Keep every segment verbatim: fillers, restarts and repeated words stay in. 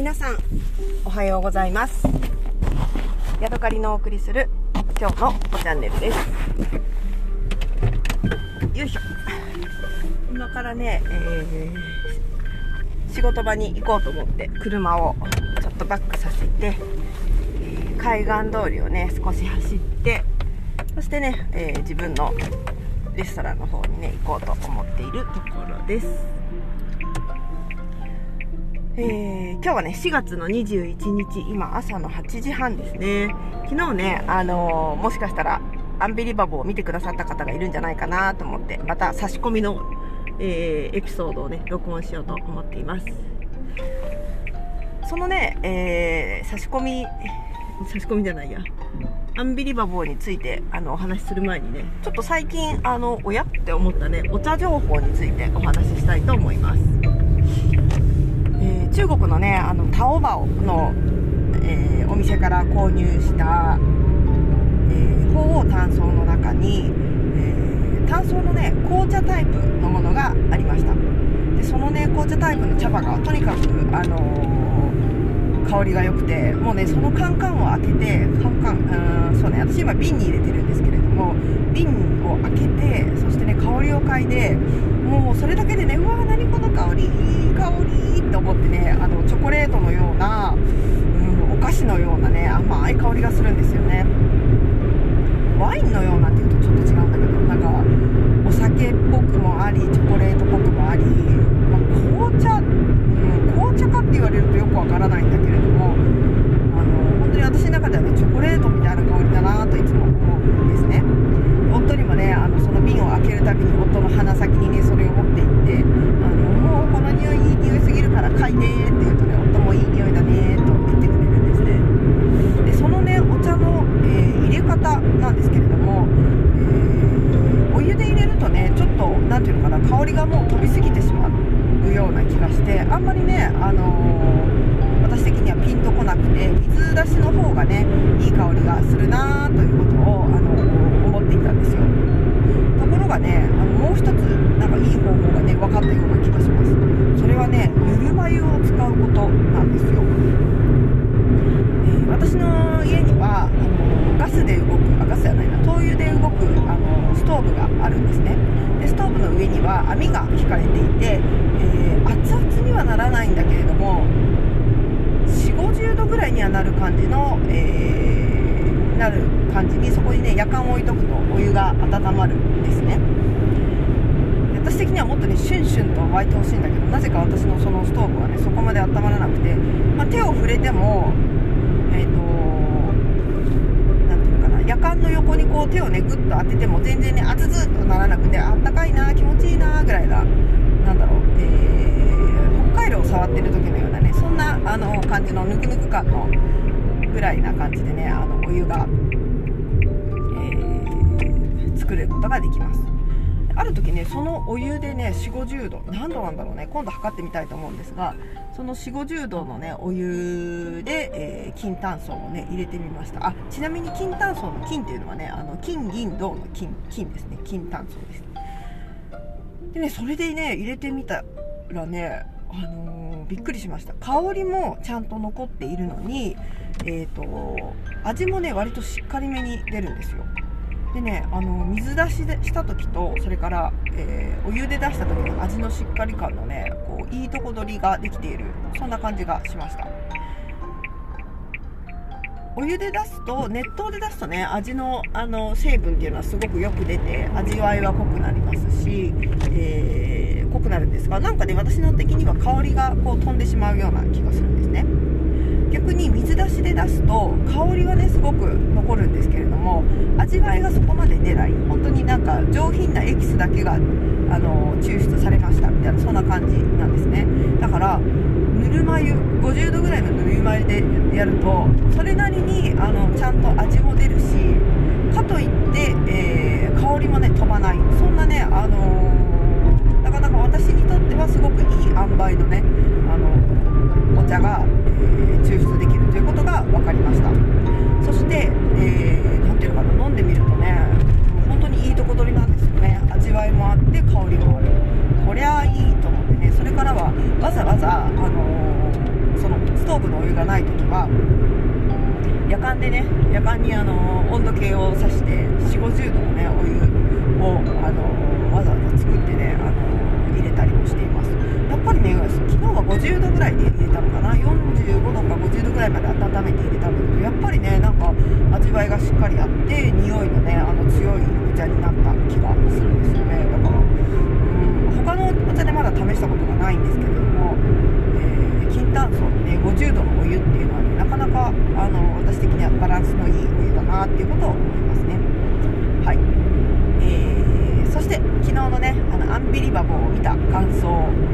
皆さんおはようございます。ヤドカリのお送りする今日のチャンネルです。よいしょ。今からね、えー、仕事場に行こうと思って車をちょっとバックさせて海岸通りをね少し走って、そしてね、えー、自分のレストランの方にね行こうと思っているところです。えー、今日はねしがつのにじゅういちにち、今朝のはちじはんですね。昨日ね、あのー、もしかしたらアンビリバボーを見てくださった方がいるんじゃないかなと思って、また差し込みの、えー、エピソードをね録音しようと思っています。そのね、えー、差し込み差し込みじゃないやアンビリバボーについてあのお話しする前にね、ちょっと最近あのおやって思ったねお茶情報についてお話ししたいと思います。えー、中国のねあのタオバオの、えー、お店から購入した鳳凰炭草の中に、えー、炭草のね紅茶タイプのものがありました。でそのね紅茶タイプの茶葉がとにかく、あのー、香りが良くて、もうねそのカンカンを開けてカンカン、うんそうね私今瓶に入れてるんですけれども、瓶を開けて、そしてね香りを嗅いで、もうそれだけでね、うわー何この香りいい香りって思ってね、あのチョコレートのような、うん、お菓子のようなね甘い香りがするんですよね。ワインのようなっていうとちょっと違うんだけど、なんかお酒っぽくもありチョコレートっぽくもあり、まあ、紅茶、うん、紅茶かって言われるとよくわからないんだけれども、あの本当に私の中では、ね、チョコレートみたいな香りだなといつも思うんですね。夫にもねあのその瓶を開けるたびに夫の鼻先にねそれを持っていって、あのもうこの匂いいい匂いすぎるから嗅いでーって言うとね、夫もいい匂いだねーと言ってくれるんですね。でそのねお茶の、えー、入れ方なんですけれども、えー、お湯で入れるとねちょっとなんていうのかな、香りがもう飛びすぎてしまうような気がして、あんまりね、あのー、私的にはピンとこなくて、水出しの方がねいい香りがするなということを、あのー、思っていたんですよ。ところがねあのもう一つなんかいい方法がね分かったような気がします。それはねぬるま湯を使うことなんですよ。私の家にはあのガスで動くあガスじゃないな灯油で動くあのストーブがあるんですね。でストーブの上には網が引かれていて、えー、熱々にはならないんだけれどもよんじゅう、ごじゅうどぐらいにはなる感じの、えー、なる感じに、そこにねやかんを置いとくとお湯が温まるんですね。私的にはもっとねシュンシュンと沸いてほしいんだけど、なぜか私のそのストーブはねそこまで温まらなくて、まあ、手を触れてもえーとなんていうのかな、やかんの横にこう手をねぐっと当てても全然ね熱ずっとならなくて、あったかいな気持ちいいなぐらいな、なんだろう、えー、北海道を触ってる時のようなねそんなあの感じのぬくぬく感のぐらいな感じでね、あのお湯が、えー、作ることができます。ある時ねそのお湯でねよんじゅう、ごじゅうど、何度なんだろうね、今度測ってみたいと思うんですが、そのよんじゅう、ごじゅうどのねお湯で、えー、金炭草をね入れてみました。あちなみに金炭草の金っていうのはねあの金銀銅の金金ですね、金炭草です。でねそれでね入れてみたらね、あのー、びっくりしました。香りもちゃんと残っているのに、えーと味もね割としっかりめに出るんですよ。でね、あの水出しでした時と、それから、えー、お湯で出した時の味のしっかり感のねこういいとこ取りができている、そんな感じがしました。お湯で出すと熱湯で出すとね味の、あの成分っていうのはすごくよく出て味わいは濃くなりますし、えー、濃くなるんですが、なんかね私の的には香りがこう飛んでしまうような気がするんですね。逆に水出しで出すと香りはねすごく残るんですけれども、味わいがそこまで出ない、本当になんか上品なエキスだけがあの抽出されましたみたいな、そんな感じなんですね。だからぬるま湯ごじゅうどぐらいのぬるま湯でやるとそれなりにあのちゃんと味も出るし、かといって、えー、香りもね飛ばない、そんなね、あのー、なかなか私にとってはすごくいい塩梅のねあのお茶が抽出できるということが分かりました。そして、えー、なんていうのかな、飲んでみるとね本当にいいとこ取りなんですよね。味わいもあって香りもある、こりゃいいと思ってね、それからはわざわざ、あのー、そのストーブのお湯がないときは夜間でね、夜間にあの温度計をさしてよんじゅう、ごじゅうどのねお湯をあのわざわざ作ってねあの入れたりもしています。やっぱりね、昨日はごじゅうどぐらいで入れたのかな、よんじゅうごどかごじゅうどぐらいまで温めて入れたんだけど、やっぱりねなんか味わいがしっかりあって匂いのねあの強いお茶になった気がするんですよね。だから、うん、他のお茶でまだ試したことがないんですけれども、えー、金炭素のねごじゅうどのお湯っていうのはねなかなかあの私的にはバランスのいいお湯だなっていうことを思いますね。はい、えー、そして昨日のねあのアンビリバボーを見た感想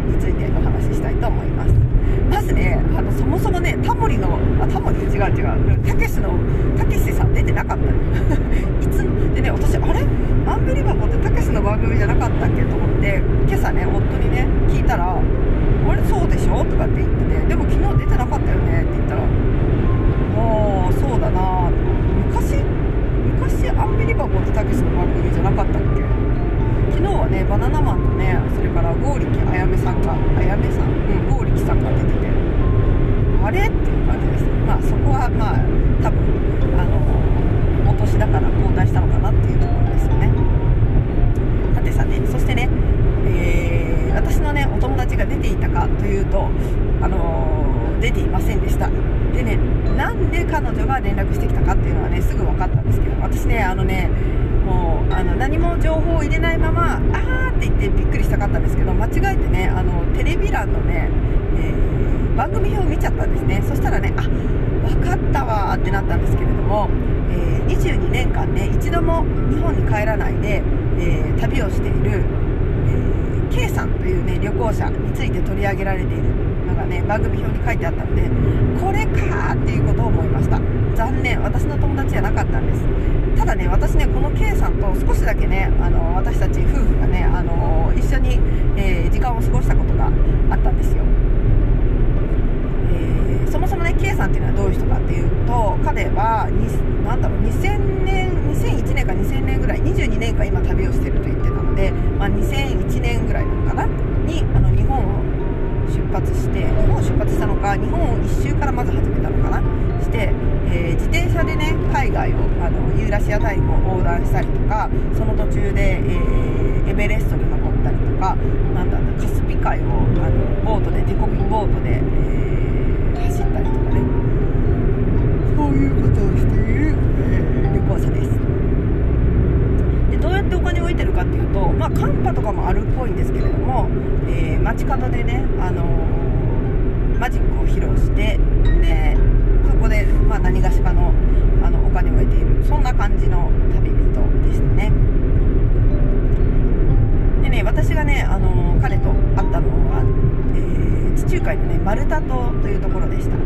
についてお話ししたいと思います。まずねあのそもそもねタモリのあタモリ違う違うたけしのたけしさん出てなかったのいつでね私あれアンビリバボーってたけしの番組じゃなかったっけと思って今朝ね夫にね聞いたらあれそうでしょとかって言ってて、でも昨日出てなかったよねって言ったらああそうだな昔昔アンビリバボーってたけしの番組じゃなかったっけ。昨日はねバナナマンとねそれから剛力あやめさんがあやめさんうん剛力さんが出ててあれっていう感じです。まあそこはまあ多分あのお年だから交代したのかなっていうところですよね。さてさてそしてね、えー、私のねお友達が出ていたかというとあの出ていませんでした。でねなんで彼女が連絡してきたかっていうのはねすぐ分かったんですけど、私ねあのねもうあの何も情報を入れないまま「あー」って言ってびっくりしたかったんですけど、間違えてねあのテレビ欄のね、えー、番組表を見ちゃったんですね。そしたらね「あ分かったわ」ってなったんですけれども、えー、にじゅうにねんかんね一度も日本に帰らないで、えー、旅をしている、えー、K さんという、ね、旅行者について取り上げられているのがね番組表に書いてあったのでこれかーっていうことを思いました。残念、私の友達じゃなかったんです。ただね私ねこの K さんと少しだけねあの私たち夫婦がねあの一緒に、えー、時間を過ごしたことがあったんですよ。えー、そもそもね K さんっていうのはどういう人かっていうと、彼はなんだろうにせんねんにせんいちねんかにせんねんぐらいにじゅうにねんかん今旅をしてると言ってたので、まあ、にせんいちねんぐらいなのかなにあの日本を出発して日本を出発したのか日本を一周からまず始めたのかなして、えー、自転車でね海外をあのユーラシア大陸を横断したりとか、その途中で、えー、エベレストに登ったりとかなんだカスピ海をあのボートで手漕ぎボートで、えー、走ったりとかねそういうことをしている、えー、旅行者です。どうやってお金を得てるかっていうと、まあ、寒波とかもあるっぽいんですけれども、えー、街角でね、あのー、マジックを披露してでそこで、まあ、何がしかの、あのお金を得ている、そんな感じの旅人でしたね。でね私がね、あのー、彼と会ったのは、えー、地中海の、ね、マルタ島というところでした。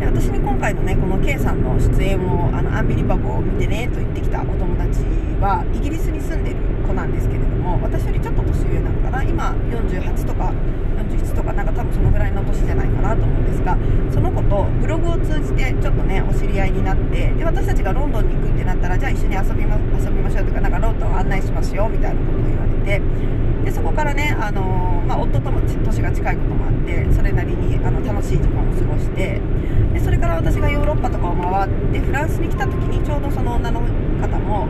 で私に今回のねこの K さんの出演をあのアンビリバボーを見てねと言ってきたお友達はイギリスに住んでる子なんですけれども、私よりちょっと年上なのかな、今よんじゅうはちとかよんじゅうななとかなんか多分そのぐらいの年じゃないかなと思うんですが、その子とブログを通じてちょっとねお知り合いになって、で私たちがロンドンに行くってなったらじゃあ一緒に遊びま、遊びましょうとかなんかロンドンを案内しましょうみたいなことを言われて、でそこからね、あのーまあ、夫とも年が近いこともあってそれなりにあの楽しい時間を過ごして、でそれから私がヨーロッパとかを回ってフランスに来た時にちょうどその女の方も、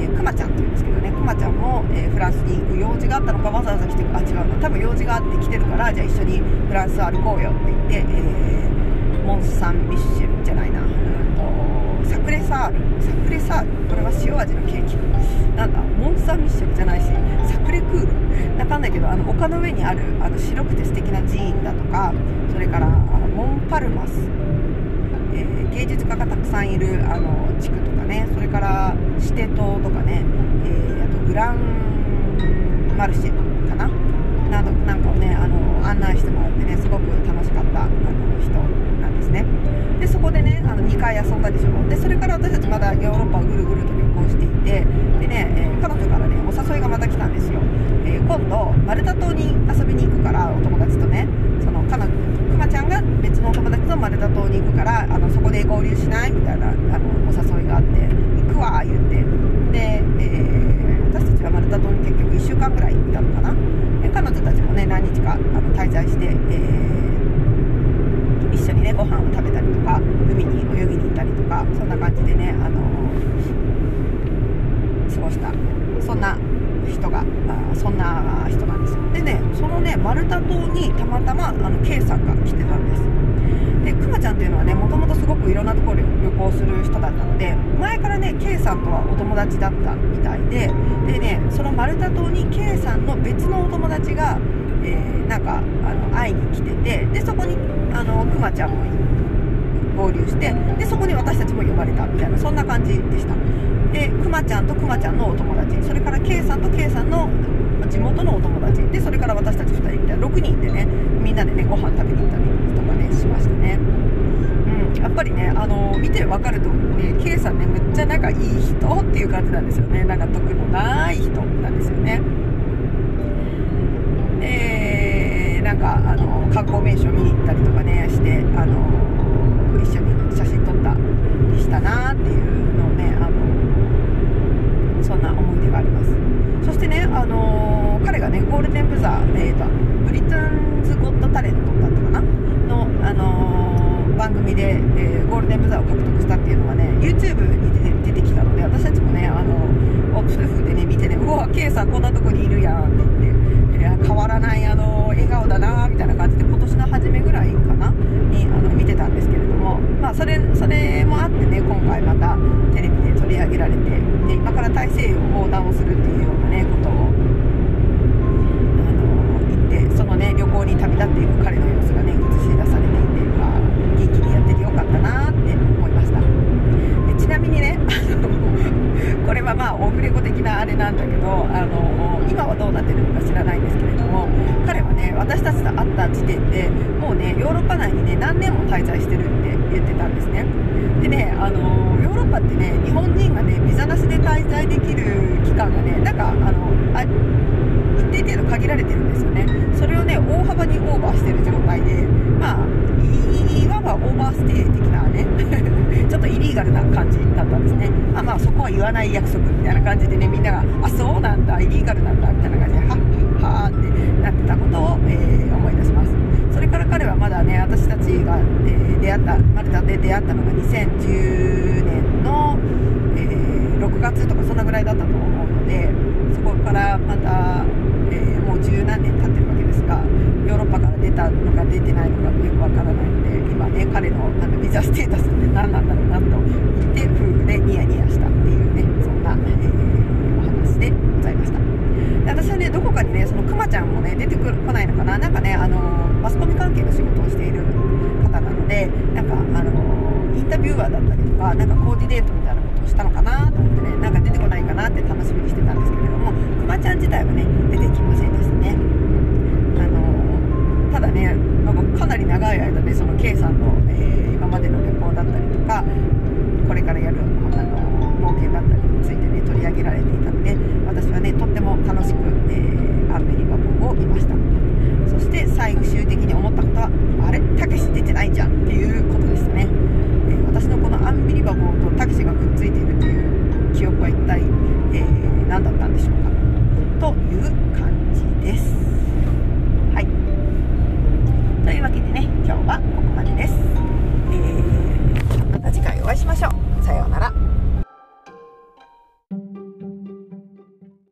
えー、くまちゃんっていうんですけどね、くまちゃんも、えー、フランスに行く用事があったのかわざわざ来てあ違うの多分用事があって来てるからじゃあ一緒にフランス歩こうよって言って、えー、モン・サン・ミッシェルじゃないな、うん、とサクレサールサクレサールこれは塩味のケーキなんだモン・サン・ミッシェルじゃないしサクレクールわかんないけど、あの丘の上にあるあの白くて素敵な寺院だとか、それからあのモンパルマス、えー、芸術家がたくさんいるあの地区とかね、それからシテ島とかね、えー、あとグランマルシェかななどなんかをねあの案内してもらってねすごく楽しかったあの人なんですね。でそこでねあのにかい遊んだでしょ。でそれから私たちまだヨーロッパをぐるぐると旅行していて、でね、えー、彼女からねお誘いがまた来たんですよ。えー、今度マルタ島に遊びに行くからお友達とね、その彼女くまちゃんが別のお友達とマルタ島に行くからあのそこで合流しないみたいなあのお誘いがあって行くわ言って、で、えー、私たちはマルタ島に結局いっしゅうかんぐらいいたのかな。彼女たちもね何日かあの滞在して、えー、一緒ご飯を食べたりとか、海に泳ぎに行ったりとか、そんな感じでね、あのー、過ごした、そんな人があそんな人なんですよ。でね、そのねマルタ島にたまたまあの K さんが来てたんです。でくまちゃんっていうのはね、もともとすごくいろんなところで旅行する人だったので、前からね K さんとはお友達だったみたいで、でね、そのマルタ島に K さんの別のお友達が、えー、なんかあの会いに来てて、でそこにあのくまちゃんも合流して、でそこに私たちも呼ばれたみたいな、そんな感じでした。でくまちゃんとくまちゃんのお友達、それから K さんと K さんの地元のお友達で、それから私たちふたりみたいなろくにんでね、みんなでねご飯食べに行ったりとかねしましたね。うん、やっぱりね、あの見て分かるとね、 K さんね、めっちゃなんかいい人っていう感じなんですよね。なんか得のない人なんですよね。でなんかあの観光名所見に行ったりとかねして、あの一緒に写真撮ったりしたなっていうのをね、あのそんな思い出があります。そしてね、あの彼がねゴールデンブザー、えーと、ブリタンズ・ゴット・タレントだったかなの、あのー、番組で、えー、ゴールデンブザーを獲得したっていうのがね YouTube に出てきたので、私たちもねあの夫婦でね見てね、うわ K さんこんなとこにいるやんって言って、変わらないあの笑顔だなみたいな感じで、今年の初めぐらいかなにあの見てたんですけれども、まあ、それ、それもあってね、今回またテレビで取り上げられて、で今から大西洋横断をするっていうようなねことをあの言って、そのね旅行に旅立っていく彼の様子がね映し出されていて、まあ、元気にやっててよかったなって思いました。でちなみにねこれはまあオフレコ的なあれなんだけど、あの今はどうなってるのか知らないんですけれども、彼はね私たちと会った時点でもうねヨーロッパ内にね何年も滞在してるって言ってたんですね。でね、あのヨーロッパってね日本人がねビザなしで滞在できる期間がねなんかあのあ一定程度限られてるんですよね。それをね大幅にオーバーしてる状態で、まあいわばオーバーステイ的なねちょっとイリーガルな感じだったんですね。あ、まあそこは言わない約束みたいな感じでね、みんながあそうなんだイリーガルなんだみたいな感じではっはーってなってたことを、えー、思い出します。それから彼はまだね、私たちが、えー、出会ったマルタで出会ったのがにせんじゅうねんの、えー、ろくがつとかそんなぐらいだったと思うので、そこからまた、えー、もう十何年経ってるわけですが、ヨーロッパから出たのか出てないのかよくわからないので、今ね彼のあのビザステータスって何なんだろうなと言って夫婦でニヤニヤしたっていうね、そんな、えー、お話でございました。で私はねどこかにねそのくまちゃんもね出てこないのかな、なんかねあのマスコミ関係の仕事をしている方なので、なんかあのインタビュアーだったりとか、なんかコーディネートみたいなことをしたのかなと思ってね、なんか出てこないかなって楽しみにしてたんですけれども、くまちゃん自体はね出てきませんでしたね。あのただね、なんかかなり長い間ね、その K さんの、えー、今までの旅行だったりとか、これからやるあの冒険だったりについてね取り上げられていたので、私はねとっても楽し